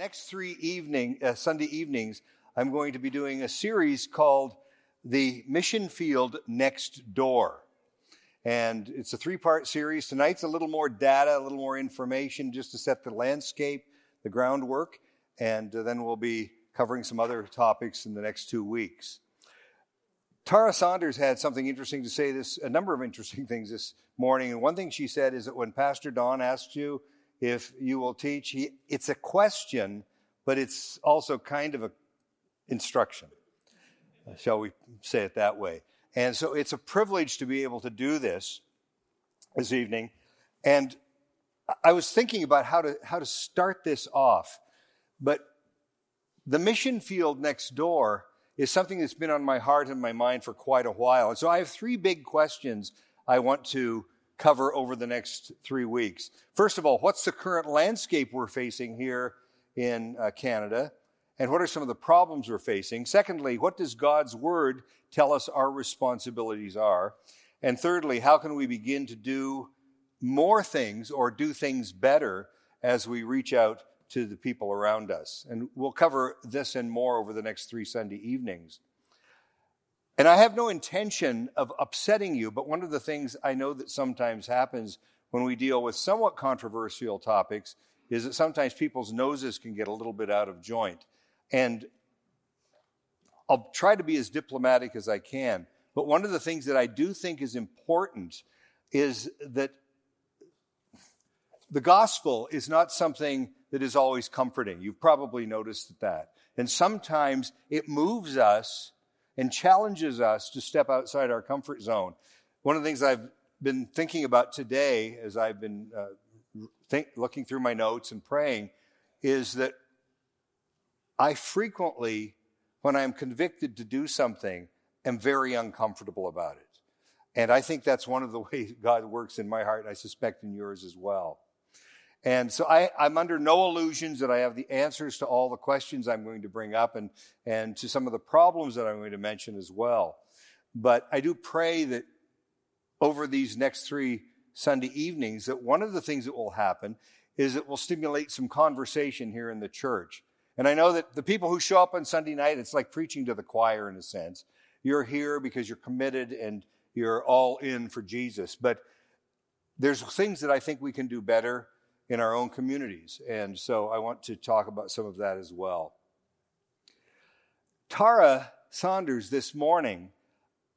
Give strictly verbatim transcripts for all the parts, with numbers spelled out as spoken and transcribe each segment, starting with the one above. next three evening uh, Sunday evenings, I'm going to be doing a series called The Mission Field Next Door. And it's a three-part series. Tonight's a little more data, a little more information just to set the landscape, the groundwork, and uh, then we'll be covering some other topics in the next two weeks. Tara Saunders had something interesting to say, this, a number of interesting things this morning. And one thing she said is that when Pastor Don asks you if you will teach, he, it's a question, but it's also kind of an instruction, shall we say it that way. And so it's a privilege to be able to do this this evening. And I was thinking about how to how to start this off, but the mission field next door is something that's been on my heart and my mind for quite a while. And so I have three big questions I want to cover over the next three weeks. First of all, what's the current landscape we're facing here in uh, Canada? And what are some of the problems we're facing? Secondly, what does God's word tell us our responsibilities are? And thirdly, how can we begin to do more things or do things better as we reach out to the people around us? And we'll cover this and more over the next three Sunday evenings. And I have no intention of upsetting you, but one of the things I know that sometimes happens when we deal with somewhat controversial topics is that sometimes people's noses can get a little bit out of joint. And I'll try to be as diplomatic as I can. But one of the things that I do think is important is that the gospel is not something that is always comforting. You've probably noticed that. And sometimes it moves us and challenges us to step outside our comfort zone. One of the things I've been thinking about today as I've been uh, think, looking through my notes and praying is that I frequently, when I'm convicted to do something, am very uncomfortable about it. And I think that's one of the ways God works in my heart, and I suspect in yours as well. And so I, I'm under no illusions that I have the answers to all the questions I'm going to bring up and, and to some of the problems that I'm going to mention as well. But I do pray that over these next three Sunday evenings, that one of the things that will happen is it will stimulate some conversation here in the church. And I know that the people who show up on Sunday night, it's like preaching to the choir in a sense. You're here because you're committed and you're all in for Jesus. But there's things that I think we can do better in our own communities. And so I want to talk about some of that as well. Tara Saunders this morning,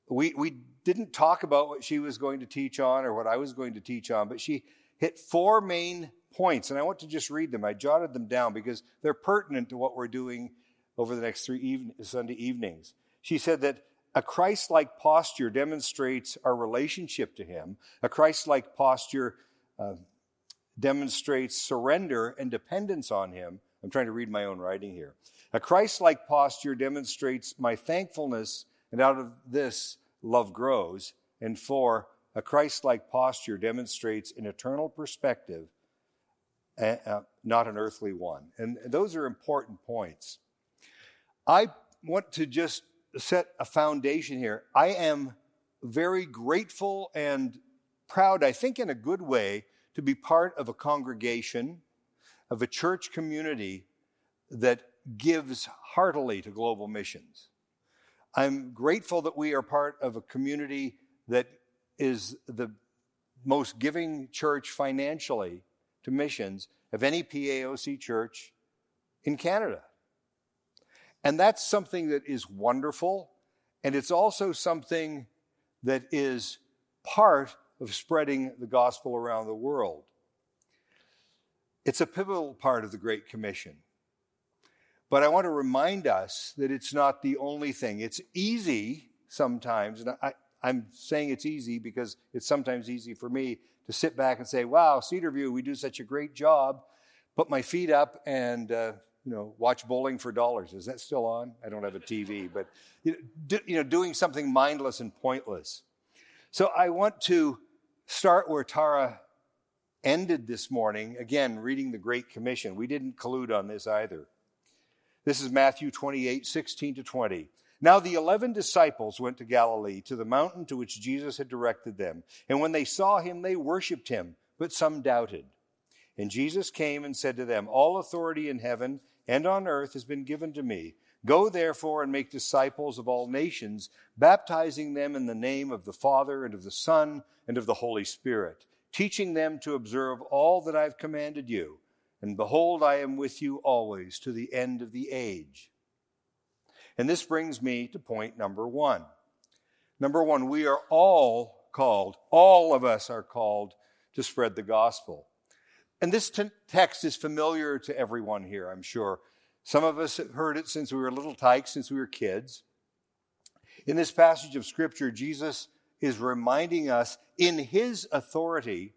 we, we didn't talk about what she was going to teach on or what I was going to teach on, but she hit four main points, and I want to just read them. I jotted them down because they're pertinent to what we're doing over the next three even, Sunday evenings. She said that a Christ-like posture demonstrates our relationship to him. A Christ-like posture uh, demonstrates surrender and dependence on him. I'm trying to read my own writing here. A Christ-like posture demonstrates my thankfulness, and out of this, love grows. And four, a Christ-like posture demonstrates an eternal perspective, Uh, not an earthly one. And those are important points. I want to just set a foundation here. I am very grateful and proud, I think in a good way, to be part of a congregation, of a church community that gives heartily to global missions. I'm grateful that we are part of a community that is the most giving church financially to missions of any P A O C church in Canada. And that's something that is wonderful, and it's also something that is part of spreading the gospel around the world. It's a pivotal part of the Great Commission. But I want to remind us that it's not the only thing. It's easy sometimes, and I, I'm saying it's easy because it's sometimes easy for me to sit back and say, wow, Cedarview, we do such a great job. Put my feet up and, uh, you know, watch Bowling for Dollars. Is that still on? I don't have a T V, but, you know, do, you know, doing something mindless and pointless. So I want to start where Tara ended this morning, again, reading the Great Commission. We didn't collude on this either. This is Matthew twenty-eight, sixteen to twenty. Now the eleven disciples went to Galilee, to the mountain to which Jesus had directed them. And when they saw him, they worshipped him, but some doubted. And Jesus came and said to them, All authority in heaven and on earth has been given to me. Go therefore and make disciples of all nations, baptizing them in the name of the Father and of the Son and of the Holy Spirit, teaching them to observe all that I have commanded you. And behold, I am with you always to the end of the age. And this brings me to point number one. Number one, we are all called, all of us are called to spread the gospel. And this t- text is familiar to everyone here, I'm sure. Some of us have heard it since we were little tykes, since we were kids. In this passage of Scripture, Jesus is reminding us in his authority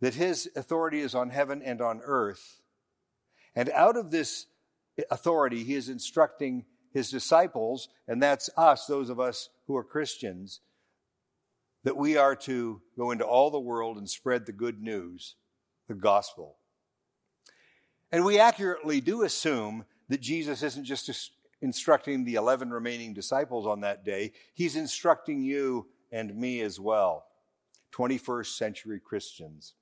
that his authority is on heaven and on earth. And out of this authority, he is instructing his disciples, and that's us, those of us who are Christians, that we are to go into all the world and spread the good news, the gospel. And we accurately do assume that Jesus isn't just instructing the eleven remaining disciples on that day. He's instructing you and me as well, twenty-first century Christians.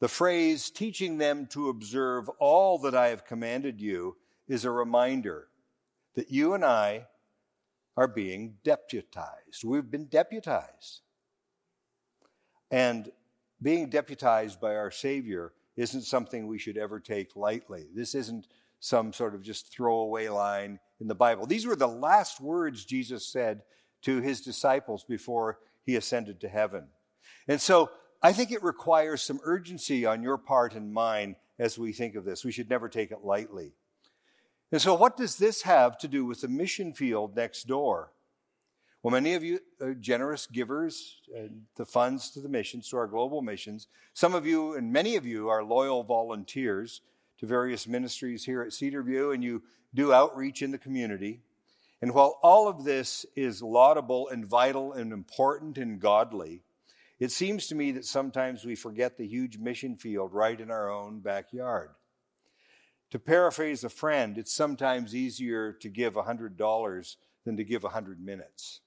The phrase, teaching them to observe all that I have commanded you, is a reminder that you and I are being deputized. We've been deputized. And being deputized by our Savior isn't something we should ever take lightly. This isn't some sort of just throwaway line in the Bible. These were the last words Jesus said to his disciples before he ascended to heaven. And so I think it requires some urgency on your part and mine as we think of this. We should never take it lightly. And so what does this have to do with the mission field next door? Well, many of you are generous givers to funds to the missions, to our global missions. Some of you and many of you are loyal volunteers to various ministries here at Cedarview, and you do outreach in the community. And while all of this is laudable and vital and important and godly, it seems to me that sometimes we forget the huge mission field right in our own backyard. To paraphrase a friend, it's sometimes easier to give one hundred dollars than to give one hundred minutes.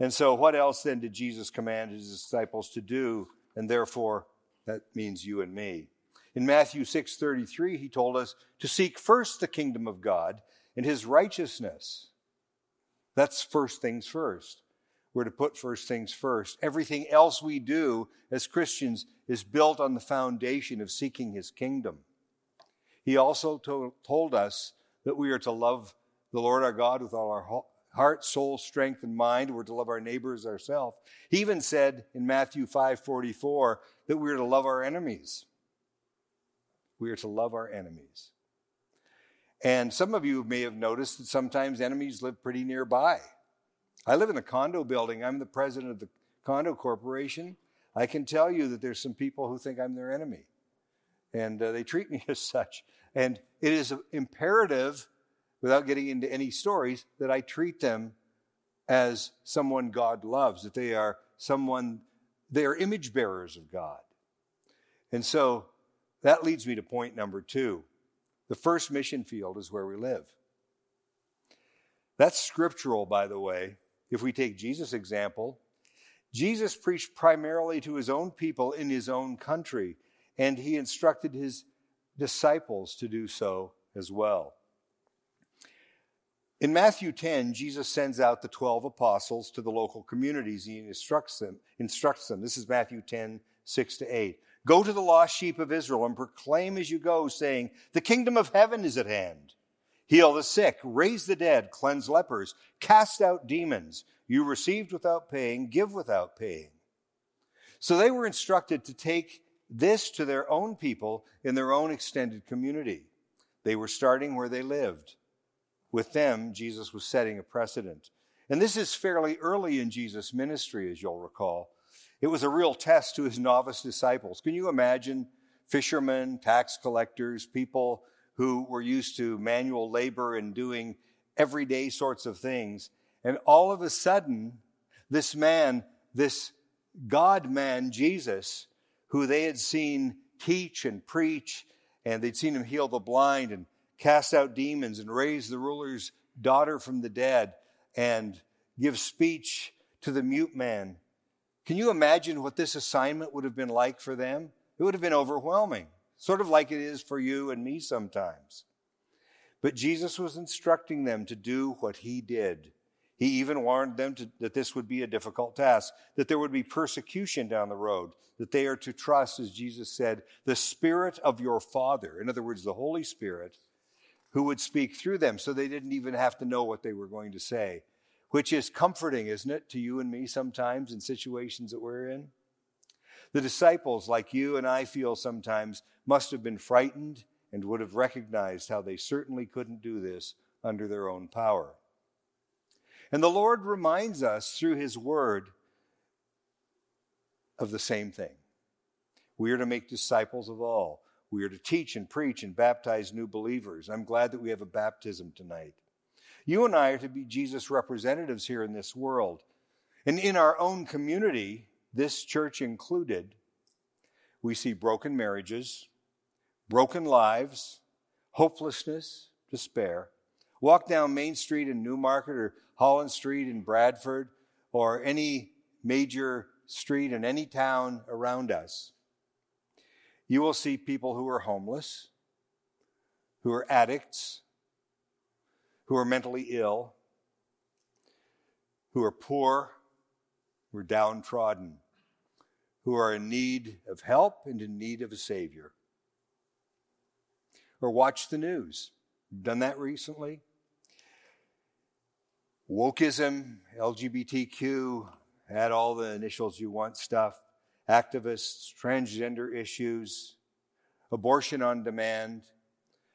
And so what else then did Jesus command his disciples to do? And therefore, that means you and me. In Matthew six thirty-three, he told us to seek first the kingdom of God and his righteousness. That's first things first. We're to put first things first. Everything else we do as Christians is built on the foundation of seeking his kingdom. He also to- told us that we are to love the Lord our God with all our heart. Heart, soul, strength, and mind. We're to love our neighbors as ourselves. He even said in Matthew five forty-four that we are to love our enemies. We are to love our enemies. And some of you may have noticed that sometimes enemies live pretty nearby. I live in a condo building. I'm the president of the condo corporation. I can tell you that there's some people who think I'm their enemy, and uh, they treat me as such. And it is imperative, without getting into any stories, that I treat them as someone God loves, that they are someone, they are image bearers of God. And so that leads me to point number two. The first mission field is where we live. That's scriptural, by the way. If we take Jesus' example, Jesus preached primarily to his own people in his own country, and he instructed his disciples to do so as well. In Matthew ten, Jesus sends out the twelve apostles to the local communities. He instructs them. Instructs them. This is Matthew ten, six to eight. Go to the lost sheep of Israel and proclaim as you go, saying, the kingdom of heaven is at hand. Heal the sick, raise the dead, cleanse lepers, cast out demons. You received without paying, give without paying. So they were instructed to take this to their own people in their own extended community. They were starting where they lived. With them, Jesus was setting a precedent. And this is fairly early in Jesus' ministry, as you'll recall. It was a real test to his novice disciples. Can you imagine fishermen, tax collectors, people who were used to manual labor and doing everyday sorts of things? And all of a sudden, this man, this God-man Jesus, who they had seen teach and preach, and they'd seen him heal the blind and cast out demons and raise the ruler's daughter from the dead and give speech to the mute man. Can you imagine what this assignment would have been like for them? It would have been overwhelming. sort of like it is for you and me sometimes. But Jesus was instructing them to do what he did. He even warned them to, that this would be a difficult task, that there would be persecution down the road, that they are to trust, as Jesus said, the Spirit of your Father, in other words, the Holy Spirit, who would speak through them, so they didn't even have to know what they were going to say, which is comforting, isn't it, to you and me sometimes in situations that we're in? The disciples, like you and I feel sometimes, must have been frightened and would have recognized how they certainly couldn't do this under their own power. And the Lord reminds us through his word of the same thing. We are to make disciples of all. We are to teach and preach and baptize new believers. I'm glad that we have a baptism tonight. You and I are to be Jesus' representatives here in this world. And in our own community, this church included, we see broken marriages, broken lives, hopelessness, despair. Walk down Main Street in Newmarket or Holland Street in Bradford or any major street in any town around us. You will see people who are homeless, who are addicts, who are mentally ill, who are poor, who are downtrodden, who are in need of help and in need of a Savior. Or watch the news. Done that recently? Wokeism, L G B T Q, add all the initials you want stuff, activists, transgender issues, abortion on demand,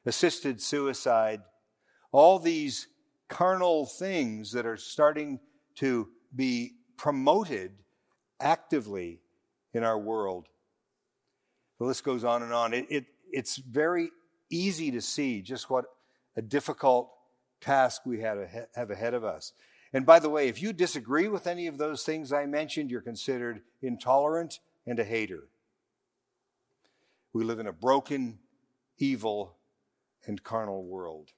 assisted suicide, all these carnal things that are starting to be promoted actively in our world. The list goes on and on. It, it, it's very easy to see just what a difficult task we have ahead of us. And by the way, if you disagree with any of those things I mentioned, you're considered intolerant and a hater. We live in a broken, evil, and carnal world.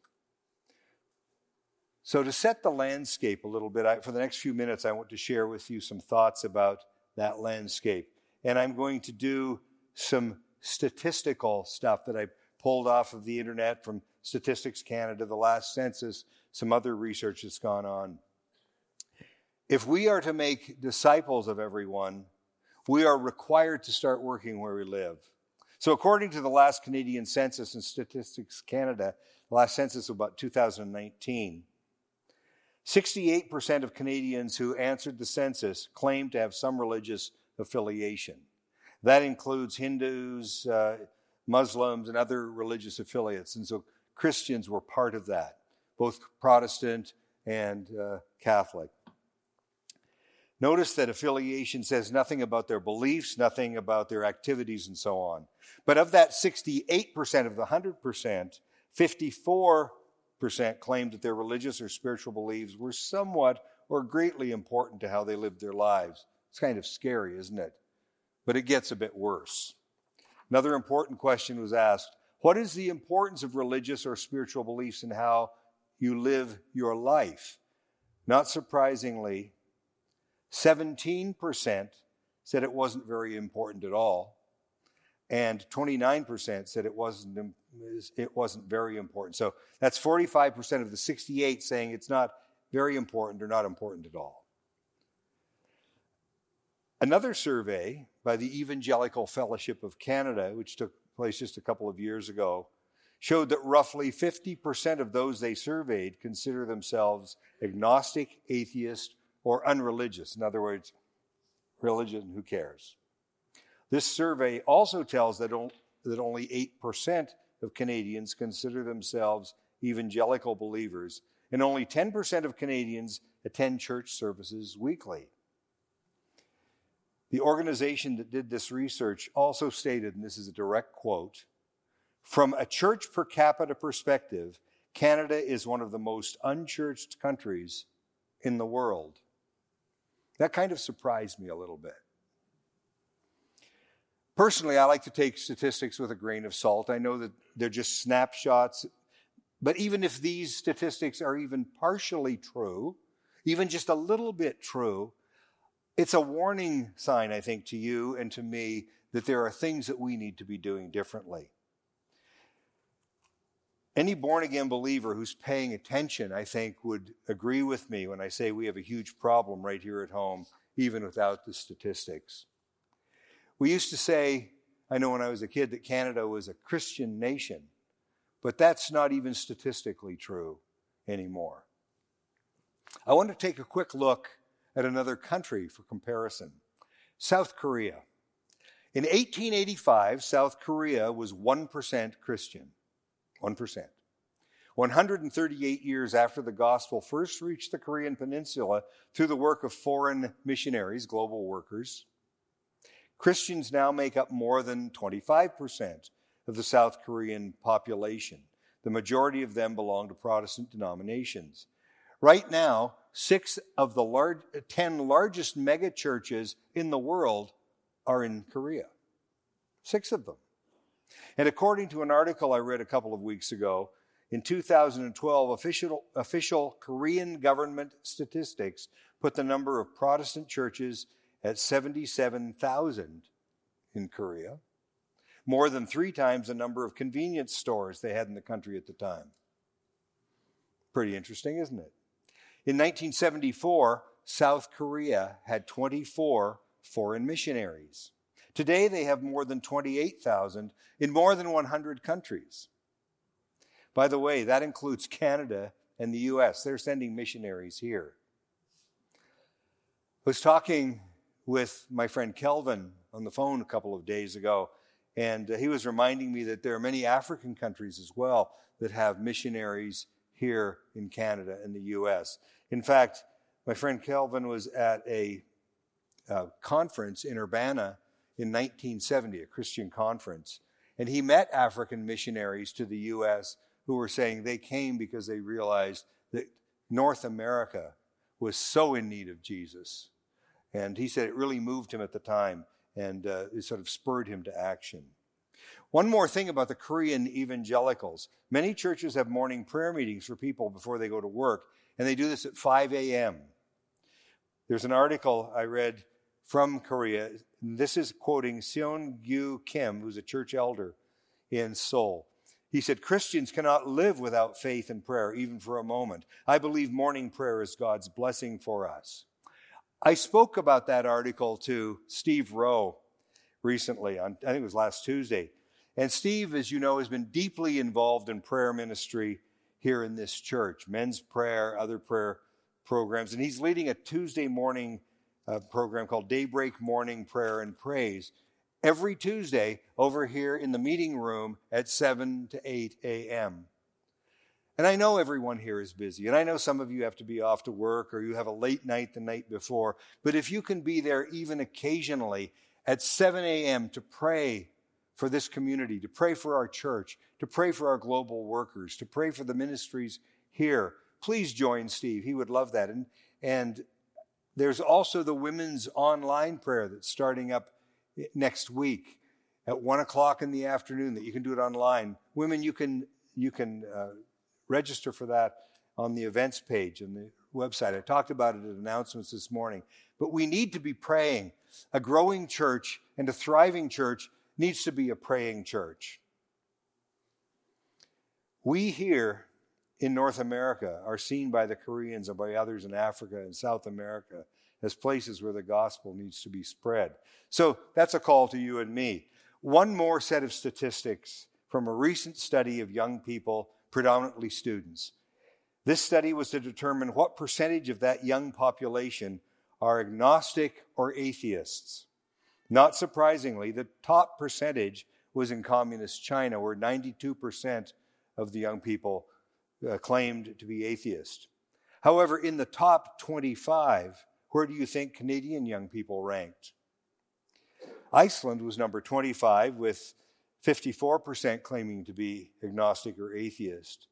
So to set the landscape a little bit, I, for the next few minutes, I want to share with you some thoughts about that landscape. And I'm going to do some statistical stuff that I pulled off of the internet from Statistics Canada, the last census, some other research that's gone on. If we are to make disciples of everyone, we are required to start working where we live. So according to the last Canadian census in Statistics Canada, the last census was about two thousand nineteen, sixty-eight percent of Canadians who answered the census claimed to have some religious affiliation. That includes Hindus, uh, Muslims, and other religious affiliates. And so Christians were part of that, both Protestant and uh, Catholic. Notice that affiliation says nothing about their beliefs, nothing about their activities, and so on. But of that sixty-eight percent of the one hundred percent, fifty-four percent claimed that their religious or spiritual beliefs were somewhat or greatly important to how they lived their lives. It's kind of scary, isn't it? But it gets a bit worse. Another important question was asked, what is the importance of religious or spiritual beliefs in how you live your life? Not surprisingly, seventeen percent said it wasn't very important at all, and twenty-nine percent said it wasn't, it wasn't very important. So that's forty-five percent of the sixty-eight saying it's not very important or not important at all. Another survey by the Evangelical Fellowship of Canada, which took place just a couple of years ago, showed that roughly fifty percent of those they surveyed consider themselves agnostic, atheist, or unreligious. In other words, religion, who cares? This survey also tells that only eight percent of Canadians consider themselves evangelical believers, and only ten percent of Canadians attend church services weekly. The organization that did this research also stated, and this is a direct quote, "From a church per capita perspective, Canada is one of the most unchurched countries in the world." That kind of surprised me a little bit. Personally, I like to take statistics with a grain of salt. I know that they're just snapshots, but even if these statistics are even partially true, even just a little bit true, it's a warning sign, I think, to you and to me that there are things that we need to be doing differently. Any born-again believer who's paying attention, I think, would agree with me when I say we have a huge problem right here at home, even without the statistics. We used to say, I know when I was a kid, that Canada was a Christian nation, but that's not even statistically true anymore. I want to take a quick look at another country for comparison, South Korea. In eighteen eighty-five, South Korea was one percent Christian. one percent. one hundred thirty-eight years after the gospel first reached the Korean peninsula through the work of foreign missionaries, global workers, Christians now make up more than twenty-five percent of the South Korean population. The majority of them belong to Protestant denominations. Right now, six of the large, ten largest megachurches in the world are in Korea. Six of them. And according to an article I read a couple of weeks ago, in two thousand twelve, official, official Korean government statistics put the number of Protestant churches at seventy-seven thousand in Korea, more than three times the number of convenience stores they had in the country at the time. Pretty interesting, isn't it? In nineteen seventy-four, South Korea had twenty-four foreign missionaries. Today, they have more than twenty-eight thousand in more than one hundred countries. By the way, that includes Canada and the U S. They're sending missionaries here. I was talking with my friend Kelvin on the phone a couple of days ago, and he was reminding me that there are many African countries as well that have missionaries here in Canada and the U S. In fact, my friend Kelvin was at a, a conference in Urbana in nineteen seventy, a Christian conference, and he met African missionaries to the U S who were saying they came because they realized that North America was so in need of Jesus. And he said it really moved him at the time, and uh, it sort of spurred him to action. One more thing about the Korean evangelicals. Many churches have morning prayer meetings for people before they go to work, and they do this at five a.m. There's an article I read from Korea. This is quoting Seong Yu Kim, who's a church elder in Seoul. He said, "Christians cannot live without faith and prayer, even for a moment. I believe morning prayer is God's blessing for us." I spoke about that article to Steve Rowe recently, on, I think it was last Tuesday. And Steve, as you know, has been deeply involved in prayer ministry here in this church, men's prayer, other prayer programs. And he's leading a Tuesday morning a program called Daybreak Morning Prayer and Praise every Tuesday over here in the meeting room at seven to eight a.m. And I know everyone here is busy, and I know some of you have to be off to work or you have a late night the night before, but if you can be there even occasionally at seven a.m. to pray for this community, to pray for our church, to pray for our global workers, to pray for the ministries here, please join Steve. He would love that. And, and there's also the women's online prayer that's starting up next week at one o'clock in the afternoon that you can do it online. Women, you can you can uh, register for that on the events page on the website. I talked about it at announcements this morning. But we need to be praying. A growing church and a thriving church needs to be a praying church. We here in North America are seen by the Koreans and by others in Africa and South America as places where the gospel needs to be spread. So that's a call to you and me. One more set of statistics from a recent study of young people, predominantly students. This study was to determine what percentage of that young population are agnostic or atheists. Not surprisingly, the top percentage was in communist China, where ninety-two percent of the young people Uh, claimed to be atheist. However, in the top twenty-five, where do you think Canadian young people ranked? Iceland was number twenty-five, with fifty-four percent claiming to be agnostic or atheist.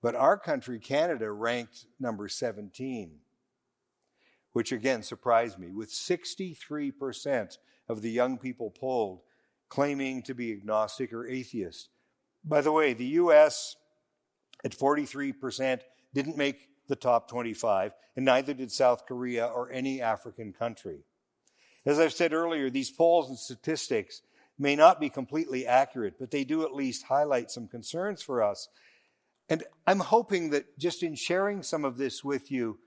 But our country, Canada, ranked number seventeen, which again surprised me, with sixty-three percent of the young people polled claiming to be agnostic or atheist. By the way, the U S at forty-three percent, didn't make the top twenty-five, and neither did South Korea or any African country. As I've said earlier, these polls and statistics may not be completely accurate, but they do at least highlight some concerns for us And I'm hoping that just in sharing some of this with you,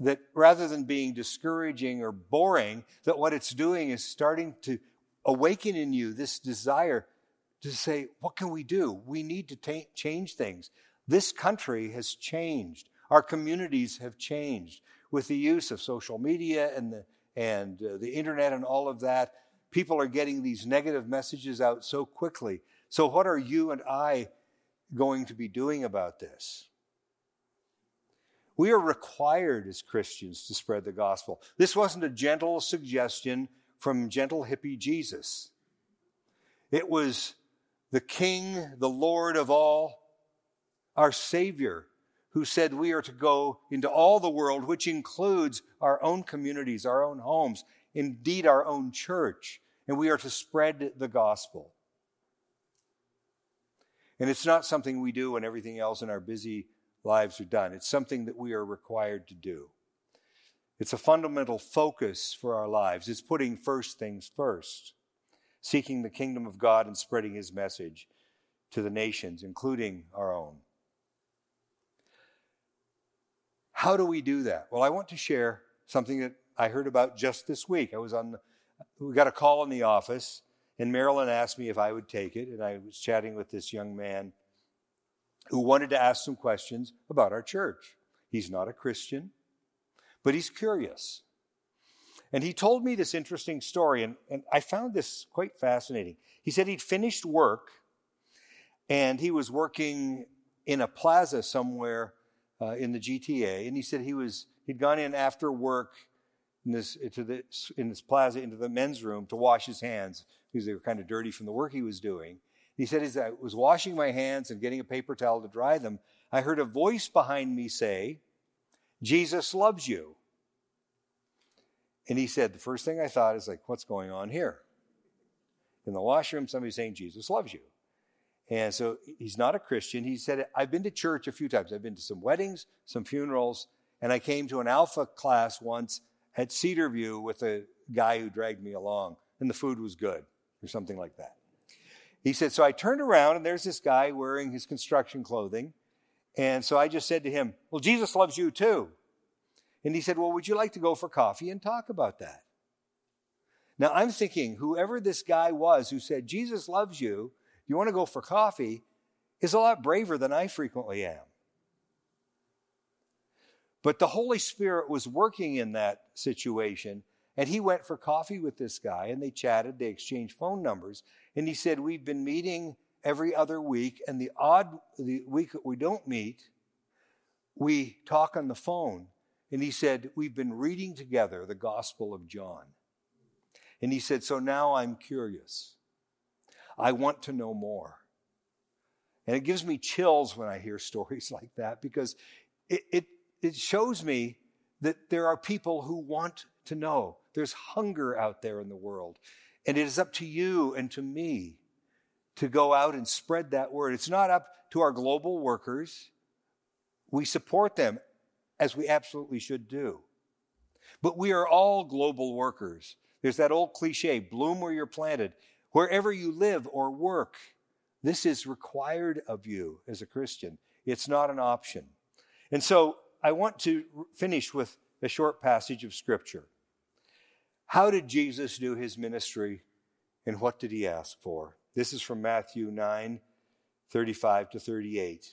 that rather than being discouraging or boring, that what it's doing is starting to awaken in you this desire to say, what can we do? We need to ta- change things. This country has changed. Our communities have changed with the use of social media and the, and uh, the internet and all of that. People are getting these negative messages out so quickly. So what are you and I going to be doing about this? We are required as Christians to spread the gospel. This wasn't a gentle suggestion from gentle hippie Jesus. It was the King, the Lord of all, our Savior, who said we are to go into all the world, which includes our own communities, our own homes, indeed our own church, and we are to spread the gospel. And it's not something we do when everything else in our busy lives are done. It's something that we are required to do. It's a fundamental focus for our lives. It's putting first things first, seeking the kingdom of God and spreading his message to the nations, including our own. How do we do that? Well, I want to share something that I heard about just this week. I was on, the, we got a call in the office, and Marilyn asked me if I would take it, and I was chatting with this young man who wanted to ask some questions about our church. He's not a Christian, but he's curious. And he told me this interesting story, and, and I found this quite fascinating. He said he'd finished work, and he was working in a plaza somewhere uh, in the G T A, and he said he was he'd gone in after work in this, to this, in this plaza into the men's room to wash his hands because they were kind of dirty from the work he was doing. He said, as I was washing my hands and getting a paper towel to dry them, I heard a voice behind me say, Jesus loves you. And he said, the first thing I thought is like, what's going on here? In the washroom, somebody's saying, Jesus loves you. And so he's not a Christian. He said, I've been to church a few times. I've been to some weddings, some funerals, and I came to an alpha class once at Cedarview with a guy who dragged me along, and the food was good or something like that. He said, so I turned around, and there's this guy wearing his construction clothing. And so I just said to him, well, Jesus loves you too. And he said, well, would you like to go for coffee and talk about that? Now, I'm thinking whoever this guy was who said, Jesus loves you, you want to go for coffee, is a lot braver than I frequently am. But the Holy Spirit was working in that situation, and he went for coffee with this guy, and they chatted, they exchanged phone numbers, and he said, we've been meeting every other week, and the odd the week that we don't meet, we talk on the phone. And he said, we've been reading together the Gospel of John. And he said, so now I'm curious. I want to know more. And it gives me chills when I hear stories like that, because it it, it shows me that there are people who want to know. There's hunger out there in the world. And it is up to you and to me to go out and spread that word. It's not up to our global workers. We support them, as we absolutely should do. But we are all global workers. There's that old cliche, bloom where you're planted. Wherever you live or work, this is required of you as a Christian. It's not an option. And so I want to finish with a short passage of Scripture. How did Jesus do his ministry, and what did he ask for? This is from Matthew nine, thirty-five to thirty-eight.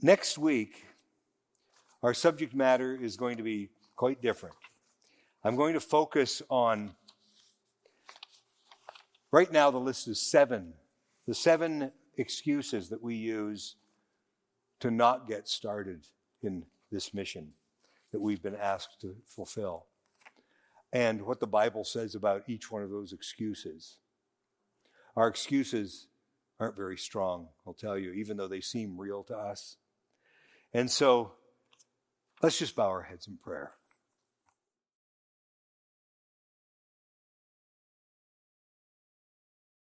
Next week, our subject matter is going to be quite different. I'm going to focus on, right now the list is seven, the seven excuses that we use to not get started in this mission that we've been asked to fulfill, and what the Bible says about each one of those excuses. Our excuses aren't very strong, I'll tell you, even though they seem real to us. And so let's just bow our heads in prayer.